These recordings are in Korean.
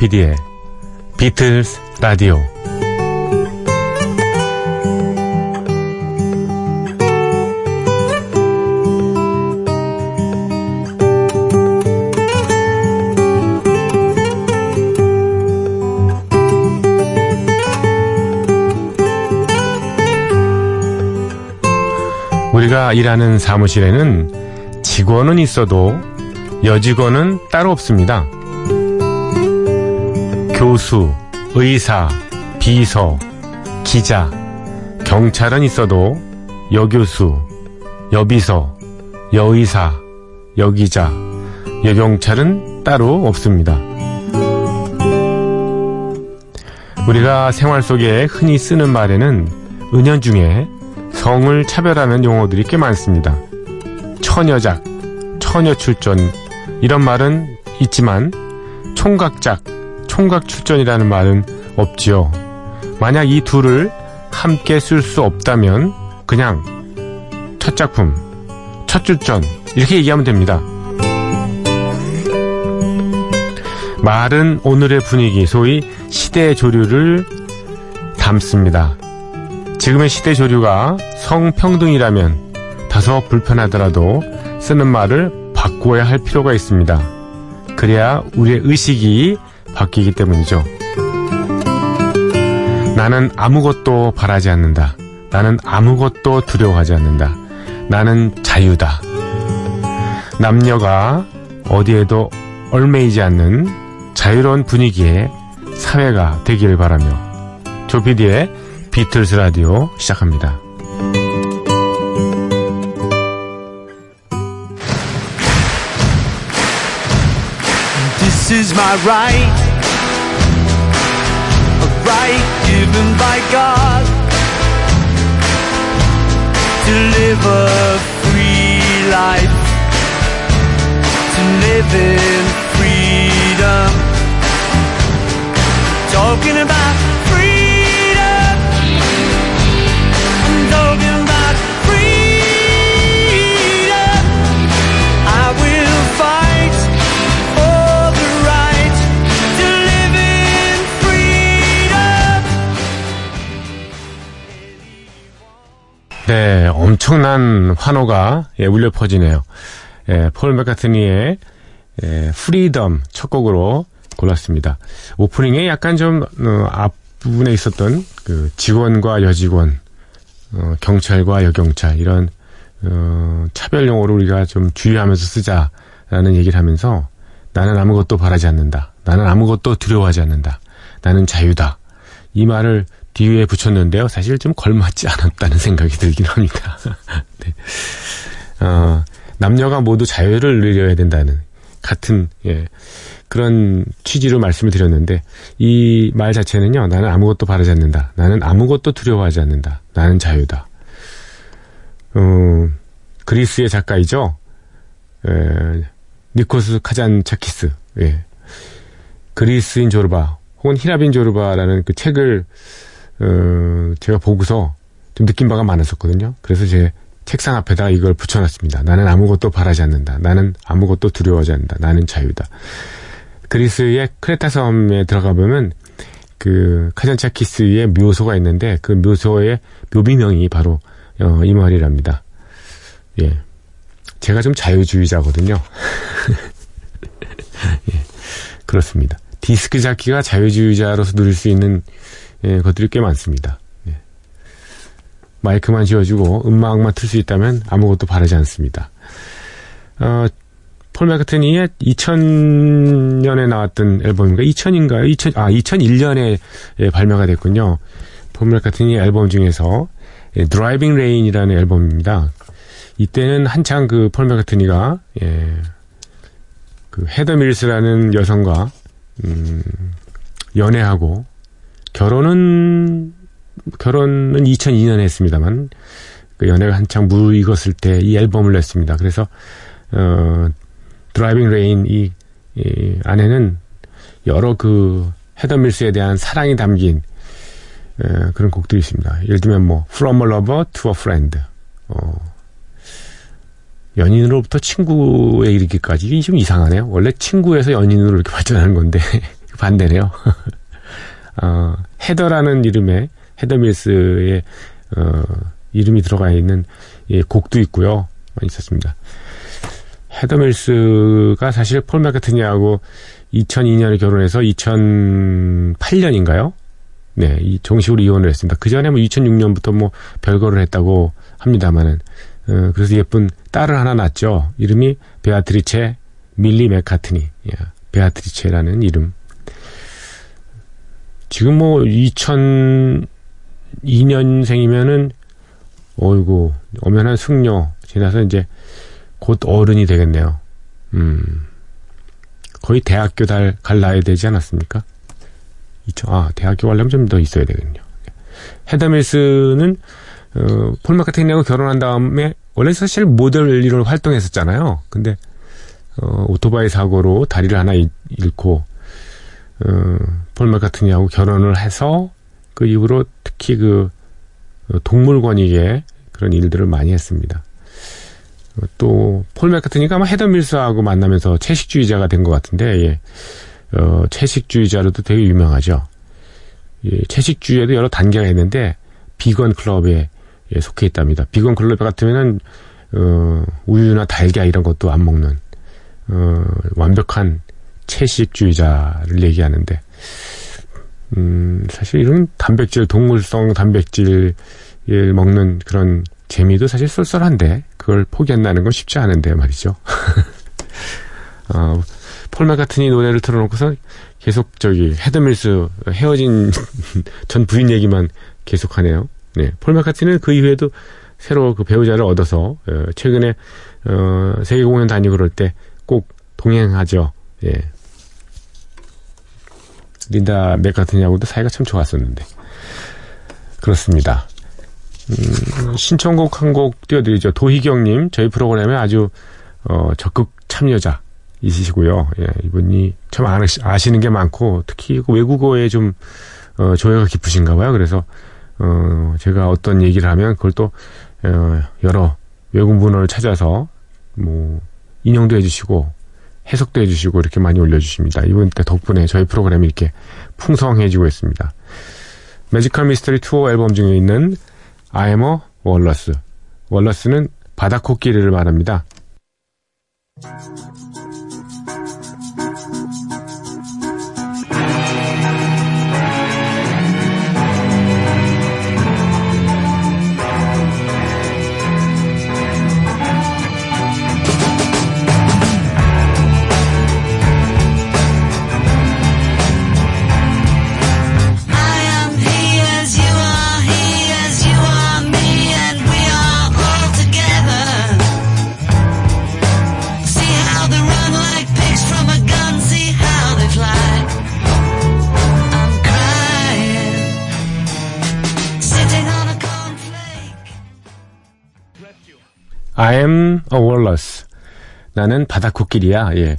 PD의 비틀스 라디오. 우리가 일하는 사무실에는 직원은 있어도 여직원은 따로 없습니다. 교수, 의사, 비서, 기자, 경찰은 있어도 여교수, 여비서, 여의사, 여기자, 여경찰은 따로 없습니다. 우리가 생활 속에 흔히 쓰는 말에는 은연중에 성을 차별하는 용어들이 꽤 많습니다. 처녀작, 처녀출전 이런 말은 있지만 총각작, 총각출전이라는 말은 없지요. 만약 이 둘을 함께 쓸 수 없다면 그냥 첫 작품, 첫 출전 이렇게 얘기하면 됩니다. 말은 오늘의 분위기, 소위 시대의 조류를 담습니다. 지금의 시대 조류가 성평등이라면 다소 불편하더라도 쓰는 말을 바꿔야 할 필요가 있습니다. 그래야 우리의 의식이 바뀌기 때문이죠. 나는 아무것도 바라지 않는다. 나는 아무것도 두려워하지 않는다. 나는 자유다. 남녀가 어디에도 얽매이지 않는 자유로운 분위기의 사회가 되기를 바라며 조피디의 비틀스 라디오 시작합니다. This is my right, a right given by God, to live a free life, to live in freedom, talking about freedom. 네, 엄청난 환호가 울려 퍼지네요. 폴 맥카트니의 프리덤 첫 곡으로 골랐습니다. 오프닝에 약간 좀 앞부분에 있었던 그 직원과 여직원, 경찰과 여경찰 이런 차별 용어를 우리가 좀 주의하면서 쓰자라는 얘기를 하면서 나는 아무것도 바라지 않는다. 나는 아무것도 두려워하지 않는다. 나는 자유다. 이 말을 뒤에 붙였는데요. 사실 좀 걸맞지 않았다는 생각이 들긴 합니다. 네. 남녀가 모두 자유를 누려야 된다는 같은 그런 취지로 말씀을 드렸는데 이 말 자체는요. 나는 아무것도 바라지 않는다. 나는 아무것도 두려워하지 않는다. 나는 자유다. 그리스의 작가이죠. 니코스 카잔차키스. 예. 그리스인 조르바 혹은 히라빈 조르바라는 그 책을 제가 보고서 좀 느낀 바가 많았었거든요. 그래서 제 책상 앞에다 이걸 붙여놨습니다. 나는 아무것도 바라지 않는다. 나는 아무것도 두려워하지 않는다. 나는 자유다. 그리스의 크레타 섬에 들어가 보면 그 카잔차키스의 묘소가 있는데 그 묘소의 묘비명이 바로 이 말이랍니다. 예, 제가 좀 자유주의자거든요. 예, 그렇습니다. 디스크 잡기가 자유주의자로서 누릴 수 있는 것들이 꽤 많습니다. 예. 마이크만 쥐어주고 음악만 틀 수 있다면 아무것도 바라지 않습니다. 폴 맥카트니의 2000년에 나왔던 앨범인가? 2001년에 발매가 됐군요. 폴 맥카트니 앨범 중에서 드라이빙 레인이라는 앨범입니다. 이때는 한창 그 폴 맥카트니가 그 헤더 밀스라는 여성과 연애하고 결혼은 2002년에 했습니다만 그 연애가 한창 무르익었을 때 이 앨범을 냈습니다. 그래서 드라이빙 레인 이 안에는 여러 그 헤더 밀스에 대한 사랑이 담긴 그런 곡들이 있습니다. 예를 들면 뭐 From a Lover to a Friend, 연인으로부터 친구에 이르기까지. 좀 이상하네요. 원래 친구에서 연인으로 이렇게 발전하는 건데 반대네요. 헤더라는 이름에 헤더 밀스의 이름이 들어가 있는 예, 곡도 있고요. 있었습니다. 헤더 밀스가 사실 폴 맥카트니하고 2002년에 결혼해서 2008년인가요? 네, 정식으로 이혼을 했습니다. 그 전에 뭐 2006년부터 뭐 별거를 했다고 합니다만은 그래서 예쁜 딸을 하나 낳았죠. 이름이 베아트리체 밀리 맥카트니. 예, 베아트리체라는 이름. 지금 뭐 2002년생이면은 어이구 엄연한 숙녀 지나서 이제 곧 어른이 되겠네요. 거의 대학교 갈 나이 되지 않았습니까? 대학교 가려면 좀 더 있어야 되겠네요. 헤더 밀스는 폴 맥카트니하고 결혼한 다음에 원래 사실 모델 일을 활동했었잖아요. 근데 오토바이 사고로 다리를 하나 잃고 폴 맥카트니하고 결혼을 해서 그 이후로 특히 그 동물권익에 그런 일들을 많이 했습니다. 또 폴 맥카트니가 아마 헤더 밀스하고 만나면서 채식주의자가 된 것 같은데 예. 채식주의자로도 되게 유명하죠. 예, 채식주의에도 여러 단계가 있는데 비건 클럽에 예, 속해 있답니다. 비건 클럽 같으면은 우유나 달걀 이런 것도 안 먹는 완벽한 채식주의자를 얘기하는데 사실 이런 단백질 동물성 단백질을 먹는 그런 재미도 사실 쏠쏠한데 그걸 포기한다는 건 쉽지 않은데 말이죠. 폴 맥카트니 노래를 틀어놓고서 계속 헤더 밀스 헤어진 전 부인 얘기만 계속하네요. 네, 폴 맥카트니는 그 이후에도 새로 그 배우자를 얻어서 최근에 세계 공연 다니고 그럴 때 꼭 동행하죠. 예, 린다 맥카트니하고도 사이가 참 좋았었는데 그렇습니다. 신청곡 한 곡 띄워드리죠. 도희경님 저희 프로그램에 아주 적극 참여자 있으시고요. 예, 이분이 참 아시는 게 많고 특히 외국어에 좀 조예가 깊으신가 봐요. 그래서 제가 어떤 얘기를 하면 그걸 또 여러 외국 문어를 찾아서 뭐 인용도 해주시고 해석도 해주시고 이렇게 많이 올려주십니다. 이분 덕분에 저희 프로그램이 이렇게 풍성해지고 있습니다. 매지컬 미스터리 투어 앨범 중에 있는 I'm a Walrus. 월러스는 바다 코끼리를 말합니다. I am a walrus. 나는 바다 코끼리야. 예.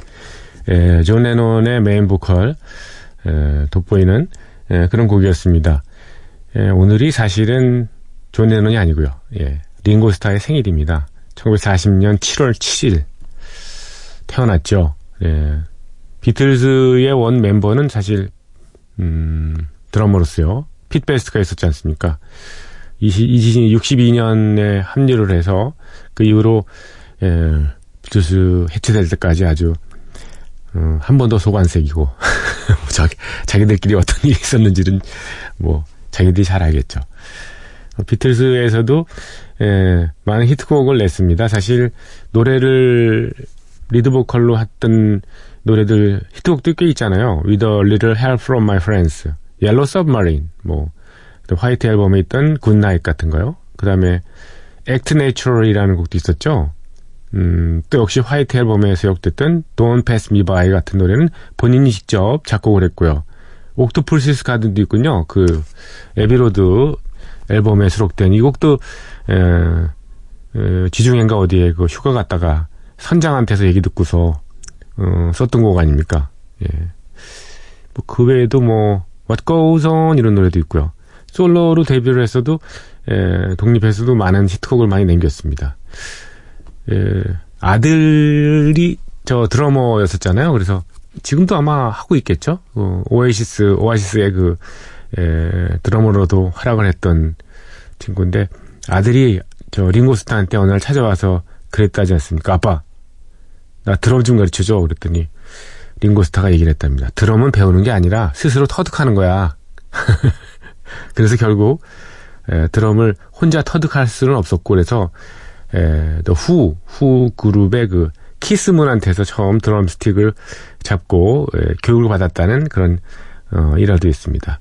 존 레논의 메인 보컬 돋보이는 그런 곡이었습니다. 예, 오늘이 사실은 존 레논이 아니고요. 예, 링고스타의 생일입니다. 1940년 7월 7일 태어났죠. 예, 비틀스의 원 멤버는 사실 드러머로서요. 핏 베스트가 있었지 않습니까? 62년에 합류를 해서 그 이후로 비틀스 해체될 때까지 아주 한 번 더 소관색이고 자기들끼리 어떤 일이 있었는지는 뭐 자기들이 잘 알겠죠. 비틀스에서도 많은 히트곡을 냈습니다. 사실 노래를 리드보컬로 했던 노래들 히트곡도 꽤 있잖아요. With a little help from my friends, Yellow Submarine 뭐 화이트 앨범에 있던 굿나잇 같은 거요. 그 다음에 액트 내추럴이라는 곡도 있었죠. 또 역시 화이트 앨범에 수록됐던 Don't Pass Me By 같은 노래는 본인이 직접 작곡을 했고요. 옥토풀시스 가든도 있군요. 그 에비로드 앨범에 수록된 이 곡도 지중해인가 어디에 그 휴가 갔다가 선장한테서 얘기 듣고서 썼던 곡 아닙니까? 예. 뭐 그 외에도 뭐 What Goes On 이런 노래도 있고요. 솔로로 데뷔를 했어도 독립해서도 많은 히트곡을 많이 남겼습니다. 아들이 저 드러머였었잖아요. 그래서 지금도 아마 하고 있겠죠. 오아시스의 그 드러머로도 활약을 했던 친구인데 아들이 저 링고스타한테 어느 날 찾아와서 그랬다지 않습니까? 아빠, 나 드럼 좀 가르쳐줘. 그랬더니 링고스타가 얘기를 했답니다. 드럼은 배우는 게 아니라 스스로 터득하는 거야. 그래서 결국 드럼을 혼자 터득할 수는 없었고 그래서 후 그룹의 그 키스문한테서 처음 드럼 스틱을 잡고 교육을 받았다는 그런 일화도 있습니다.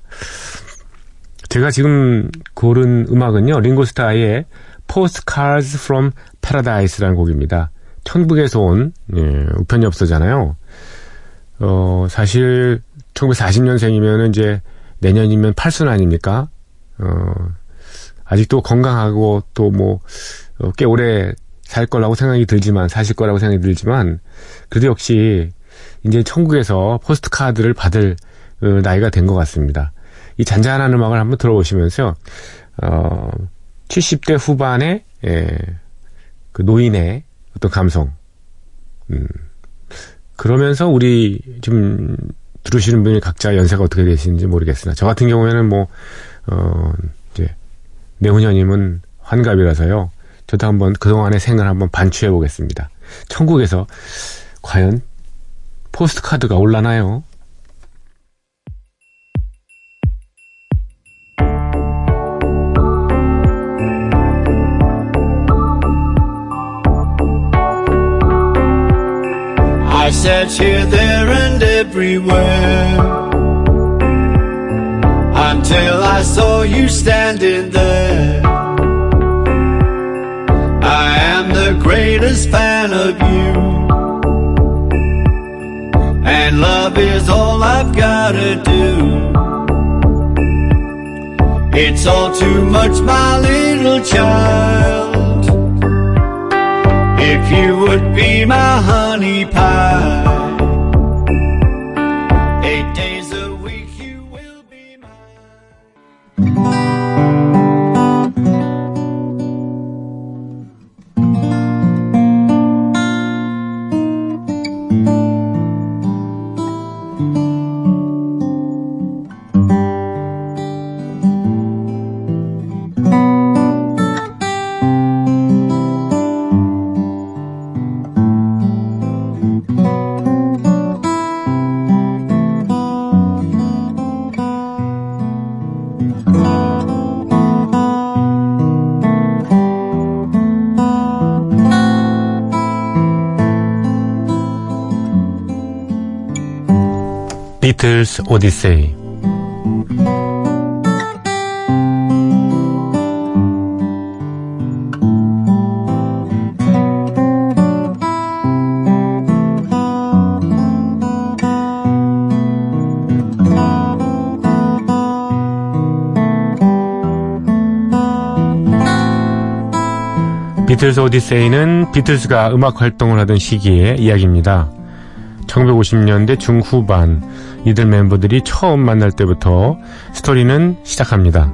제가 지금 고른 음악은요, 링고스타의 Postcards from Paradise라는 곡입니다. 천국에서 온 우편엽서잖아요. 사실 1940년생이면 이제 내년이면 8순 아닙니까? 아직도 건강하고 또 뭐 꽤 오래 살 거라고 생각이 들지만 사실 거라고 생각이 들지만 그래도 역시 이제 천국에서 포스트카드를 받을 나이가 된 것 같습니다. 이 잔잔한 음악을 한번 들어보시면서 70대 후반의 그 노인의 어떤 감성 그러면서 우리 지금 들으시는 분이 각자 연세가 어떻게 되시는지 모르겠으나 저 같은 경우에는 뭐 이제 내후년님은 환갑이라서요. 저도 한번 그동안의 생을 한번 반추해 보겠습니다. 천국에서 과연 포스트카드가 올라나요? I search here, there and everywhere until I saw you standing there. I am the greatest fan of you, and love is all I've gotta do. It's all too much, my little child. If you would be my honey pie, 8 days a week you will be mine. 비틀스 오디세이. 비틀스 오디세이는 비틀스가 음악 활동을 하던 시기의 이야기입니다. 1950년대 중후반 이들 멤버들이 처음 만날 때부터 스토리는 시작합니다.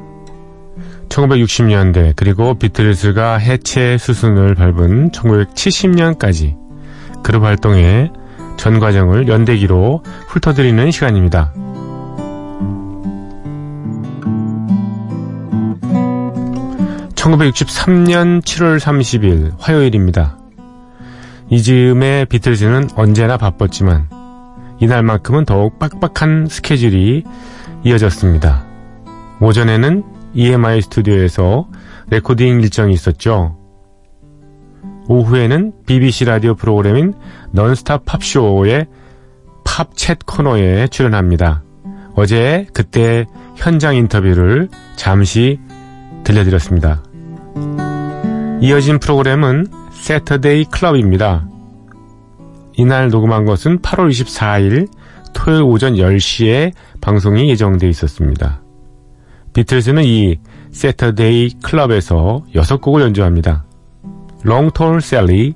1960년대 그리고 비틀즈가 해체 수순을 밟은 1970년까지 그룹 활동의 전 과정을 연대기로 훑어드리는 시간입니다. (1963년 7월 30일) 화요일입니다. 이 즈음에 비틀즈는 언제나 바빴지만 이날만큼은 더욱 빡빡한 스케줄이 이어졌습니다. 오전에는 EMI 스튜디오에서 레코딩 일정이 있었죠. 오후에는 BBC 라디오 프로그램인 넌스탑 팝쇼의 팝챗 코너에 출연합니다. 어제 그때 현장 인터뷰를 잠시 들려드렸습니다. 이어진 프로그램은 세터데이 클럽입니다. 이날 녹음한 것은 8월 24일 토요일 오전 10시에 방송이 예정되어 있었습니다. 비틀스는 이 세터데이 클럽에서 6곡을 연주합니다. Long Tall Sally,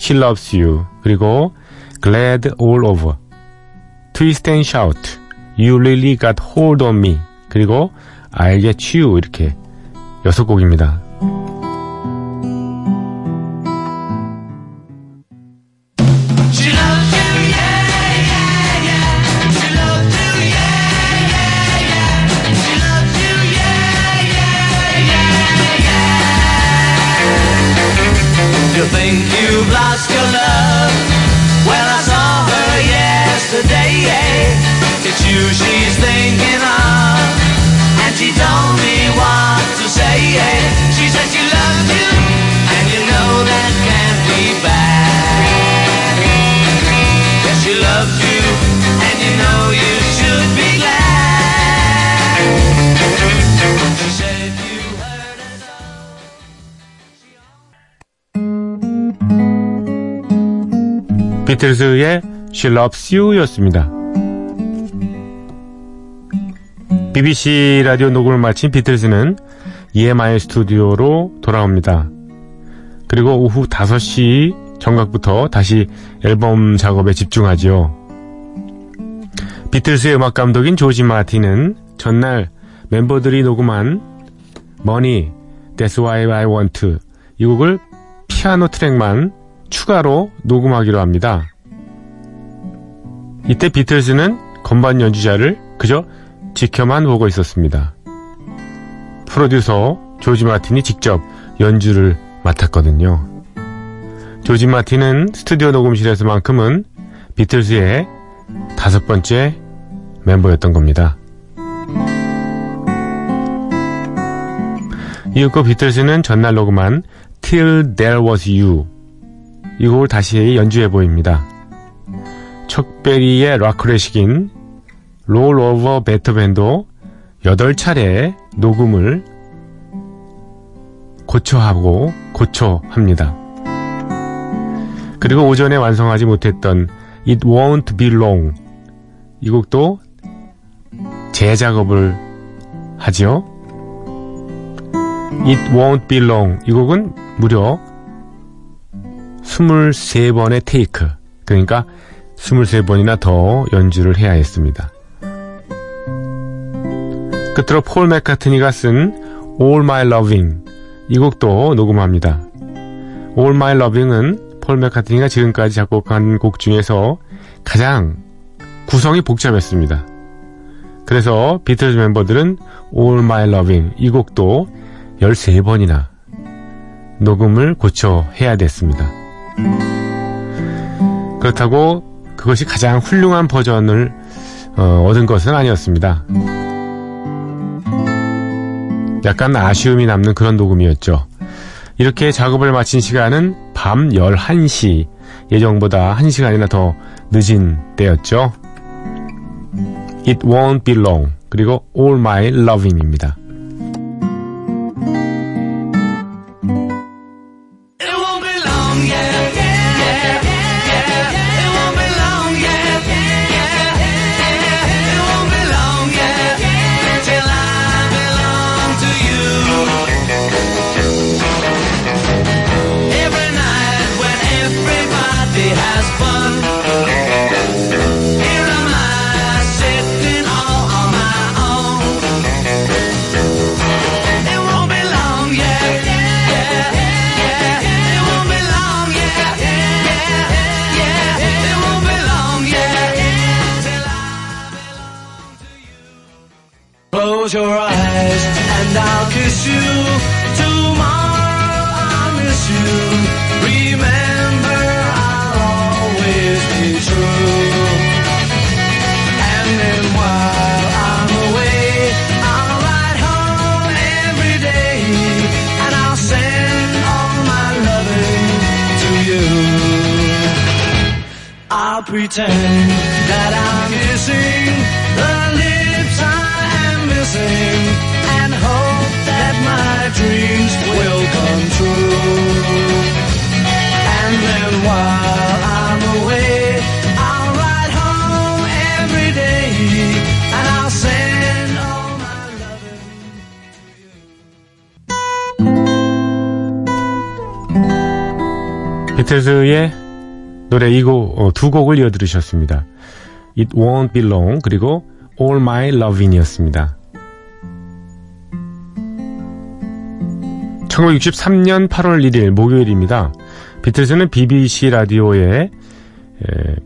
She Loves You, 그리고 Glad All Over, Twist and Shout, You Really Got Hold on Me, 그리고 I'll Get You, 이렇게 6곡입니다. 비틀스의 She Loves You 였습니다. BBC 라디오 녹음을 마친 비틀스는 EMI 스튜디오로 돌아옵니다. 그리고 오후 5시 정각부터 다시 앨범 작업에 집중하죠. 비틀스의 음악 감독인 조지 마틴은 전날 멤버들이 녹음한 Money, That's Why I Want 이 곡을 피아노 트랙만 추가로 녹음하기로 합니다. 이때 비틀스는 건반 연주자를 그저 지켜만 보고 있었습니다. 프로듀서 조지 마틴이 직접 연주를 맡았거든요. 조지 마틴은 스튜디오 녹음실에서만큼은 비틀스의 5번째 멤버였던 겁니다. 이윽고 비틀스는 전날 녹음한 Till There Was You 이 곡을 다시 연주해 보입니다. 척베리의 락클래식인 롤 오버 베토벤도 8차례 녹음을 고쳐합니다. 그리고 오전에 완성하지 못했던 It Won't Be Long 이 곡도 재작업을 하죠. It Won't Be Long 이 곡은 무려 23번의 테이크, 그러니까 23번이나 더 연주를 해야 했습니다. 끝으로 폴 맥카트니가 쓴 All My Loving 이 곡도 녹음합니다. All My Loving은 폴 맥카트니가 지금까지 작곡한 곡 중에서 가장 구성이 복잡했습니다. 그래서 비틀즈 멤버들은 All My Loving 이 곡도 13번이나 녹음을 고쳐 해야 됐습니다. 그렇다고 그것이 가장 훌륭한 버전을 얻은 것은 아니었습니다. 약간 아쉬움이 남는 그런 녹음이었죠. 이렇게 작업을 마친 시간은 밤 11시, 예정보다 1시간이나 더 늦은 때였죠. It Won't Be Long 그리고 All My Loving입니다. Close your eyes and I'll kiss you. Tomorrow I'll miss you. Remember I'll always be true. And then while I'm away, I'll ride home every day. And I'll send all my loving to you. I'll pretend that I'm missing the lips and hope that my dreams will come true. And then while I'm away, I'll ride home every day, and I'll send all my loving to you. 비틀즈의 노래 2곡, 2곡을 이어 들으셨습니다. It Won't Be Long 그리고 All My Loving이었습니다. 1963년 8월 1일 목요일입니다. 비틀스는 BBC 라디오의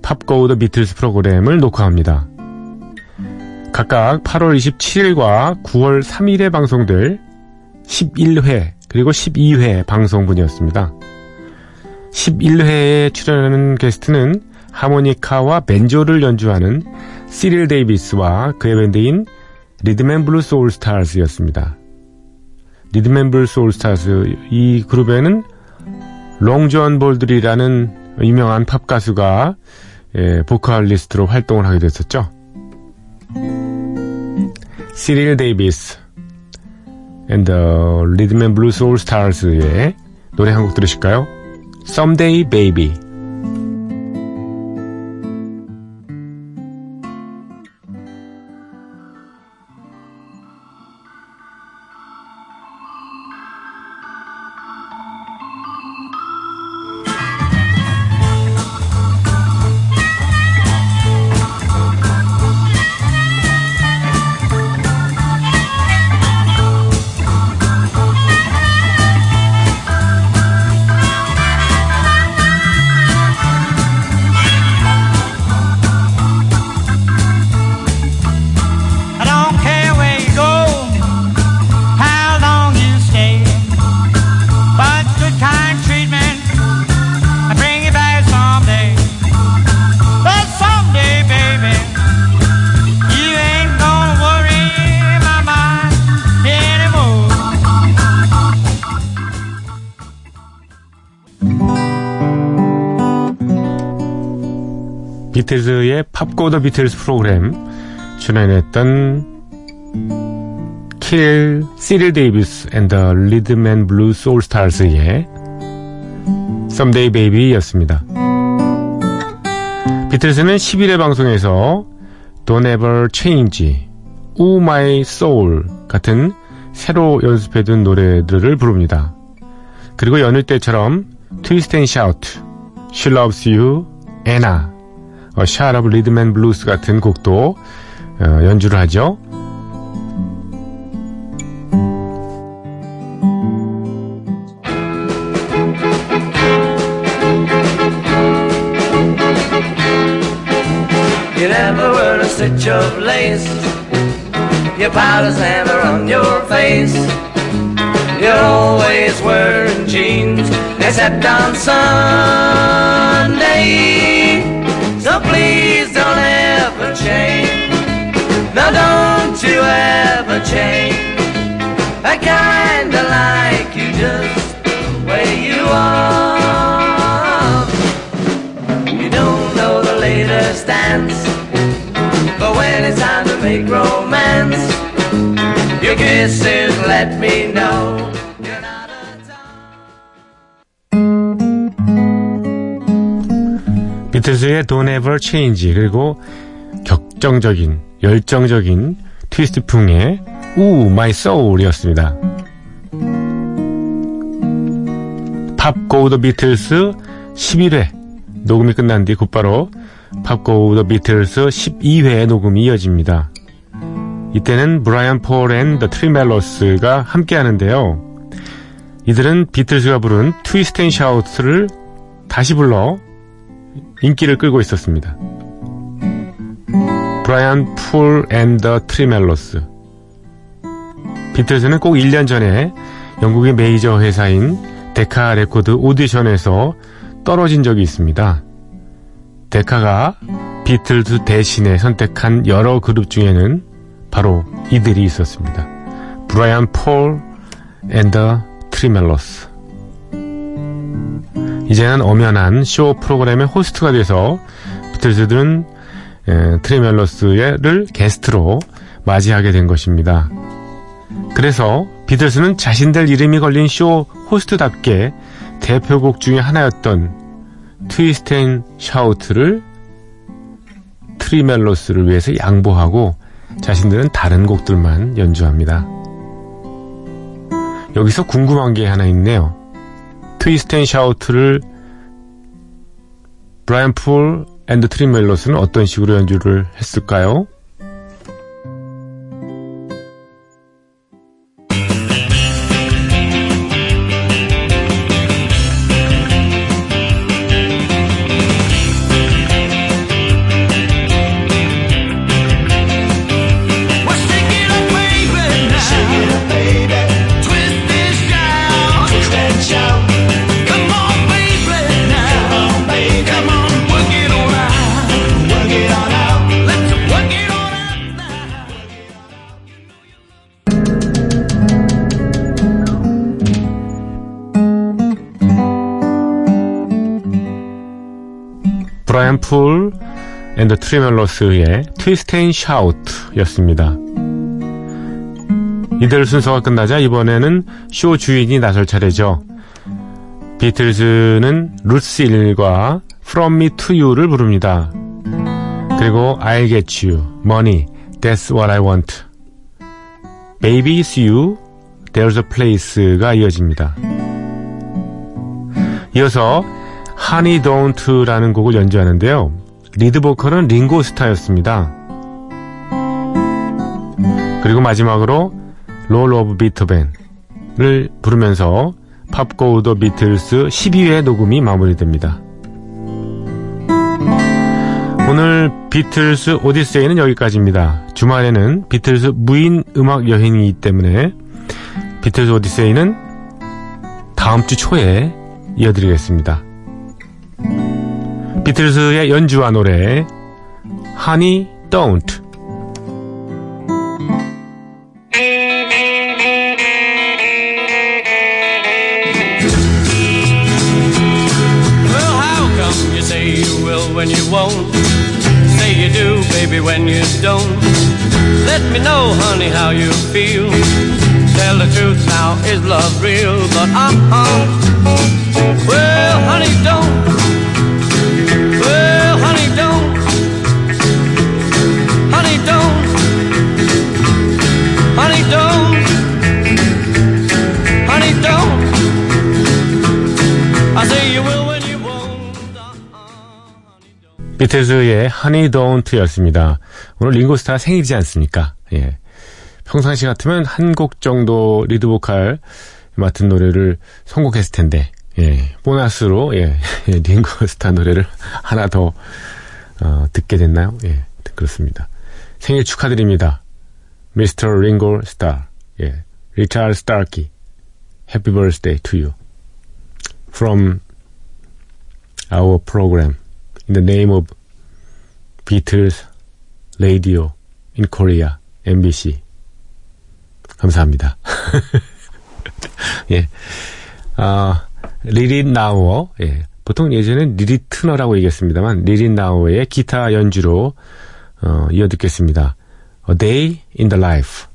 팝고 더 비틀스 프로그램을 녹화합니다. 각각 8월 27일과 9월 3일에 방송될 11회 그리고 12회 방송분이었습니다. 11회에 출연하는 게스트는 하모니카와 벤조를 연주하는 시릴 데이비스와 그의 밴드인 리듬앤블루스 올스타즈였습니다. 리듬앤블루스 올스타즈 이 그룹에는 롱존 볼드리라는 유명한 팝 가수가 보컬리스트로 활동을 하게 됐었죠. 시릴 데이비스 앤 더 리듬앤블루스 올스타즈의 노래 한 곡 들으실까요? Someday Baby. 비틀즈의 팝고 더 비틀스 프로그램 출연했던 시릴 데이비스 앤 더 리듬 앤 블루스 올스타즈의 Someday Baby였습니다. 비틀스는 11회 방송에서 Don't Ever Change, Oh My Soul 같은 새로 연습해둔 노래들을 부릅니다. 그리고 여느 때처럼 Twist and Shout, She Loves You, Anna, A Shot of Rhythm and Blues 같은 곡도 연주를 하죠. You never wear a stitch of lace, your powder's never on your face, you're always wearing jeans, except on Sunday. So please don't ever change, no don't you ever change, I kinda like you just the way you are. You don't know the latest dance, but when it's time to make romance, your kisses let me know. 비틀즈의 Don't Ever Change, 그리고 격정적인, 열정적인 트위스트풍의 Ooh My Soul이었습니다. 팝 고우 더 비틀스 11회 녹음이 끝난 뒤 곧바로 팝 고우 더 비틀스 12회 녹음이 이어집니다. 이때는 브라이언 폴 앤 더 트리멜로스가 함께 하는데요. 이들은 비틀즈가 부른 트위스트 앤 샤우트를 다시 불러 인기를 끌고 있었습니다. 브라이언 폴 앤 더 트리멜로스. 비틀즈는 꼭 1년 전에 영국의 메이저 회사인 데카 레코드 오디션에서 떨어진 적이 있습니다. 데카가 비틀즈 대신에 선택한 여러 그룹 중에는 바로 이들이 있었습니다. 브라이언 폴 앤 더 트리멜로스. 이제는 엄연한 쇼 프로그램의 호스트가 돼서 비틀즈들은 트리멜로스를 게스트로 맞이하게 된 것입니다. 그래서 비틀스는 자신들 이름이 걸린 쇼 호스트답게 대표곡 중에 하나였던 트위스트 앤 샤우트를 트리멜로스를 위해서 양보하고 자신들은 다른 곡들만 연주합니다. 여기서 궁금한 게 하나 있네요. 트위스트 앤 샤우트를 브라이언 폴 앤 더 트리멜로스는 어떤 식으로 연주를 했을까요? 브라이언 폴 앤 더 트리멜로스의 트위스트 앤 샤우트였습니다. 이들 순서가 끝나자 이번에는 쇼 주인이 나설 차례죠. 비틀즈는 루츠 1과 From Me to You를 부릅니다. 그리고 I'll Get You, Money, That's What I Want, Baby It's You, There's a Place가 이어집니다. 이어서 Honey Don't라는 곡을 연주하는데요. 리드 보컬은 링고스타였습니다. 그리고 마지막으로 Roll of Beethoven을 부르면서 팝 고우 더 비틀스 12회 녹음이 마무리됩니다. 오늘 비틀스 오디세이는 여기까지입니다. 주말에는 비틀스 무인 음악 여행이기 때문에 비틀스 오디세이는 다음 주 초에 이어드리겠습니다. 비틀스의 연주와 노래 Honey Don't. Well, how come you say you will when you won't. Say you do, baby, when you don't. Let me know, honey, how you feel. Tell the truth now, is love real? But well, honey, don't. Well, honey, don't. Honey, don't. Honey, don't. Honey, don't. I say you will when you won't. 비틀즈의 Honey Don't였습니다. 오늘 링고스타 생일이지 않습니까? 예. 평상시 같으면 한 곡 정도 리드 보컬 맡은 노래를 선곡했을 텐데, 예, 보너스로, 예, 링고스타 노래를 하나 더, 듣게 됐나요? 예, 그렇습니다. 생일 축하드립니다. 미스터 링고스타, 예, 리처드 스타키, Happy birthday to you. From our program in the name of Beatles Radio in Korea, MBC. 감사합니다. 예. 리릿 나우어. 예. 보통 예전엔 리릿 트너라고 얘기했습니다만, 리릿 나우어의 기타 연주로, 이어듣겠습니다. A Day in the Life.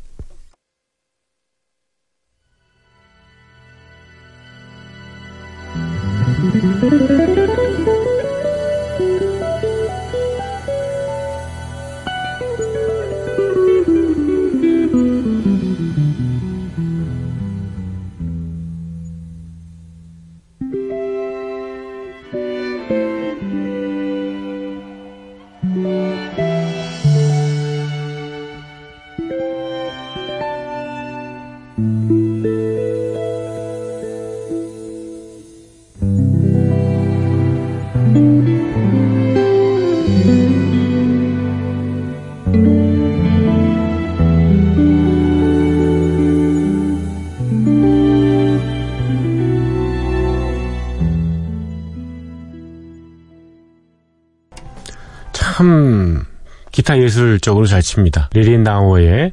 참 기타 예술적으로 잘 칩니다. 리린 나우어의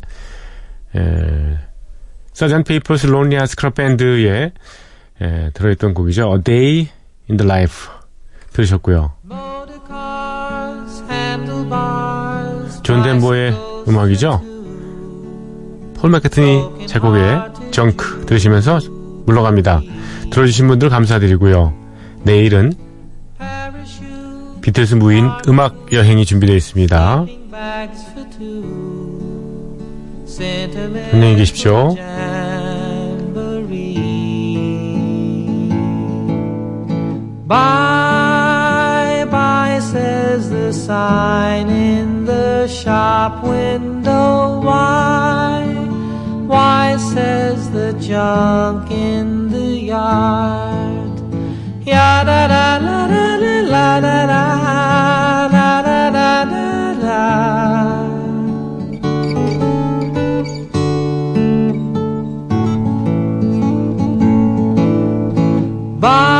서전 페이퍼스 론리 아트 스크럽 밴드에 들어있던 곡이죠. A Day in the Life 들으셨고요. 존 덴버의 음악이죠. 폴 맥카트니 작곡의 정크 들으시면서 물러갑니다. 들어주신 분들 감사드리고요. 내일은 비틀스 무인 음악 여행이 준비되어 있습니다. 안녕히 계십시오. Bye bye says the sign in the shop window. Why says the junk in the yard. Ya da da la da da la da da la da da da da. Bye.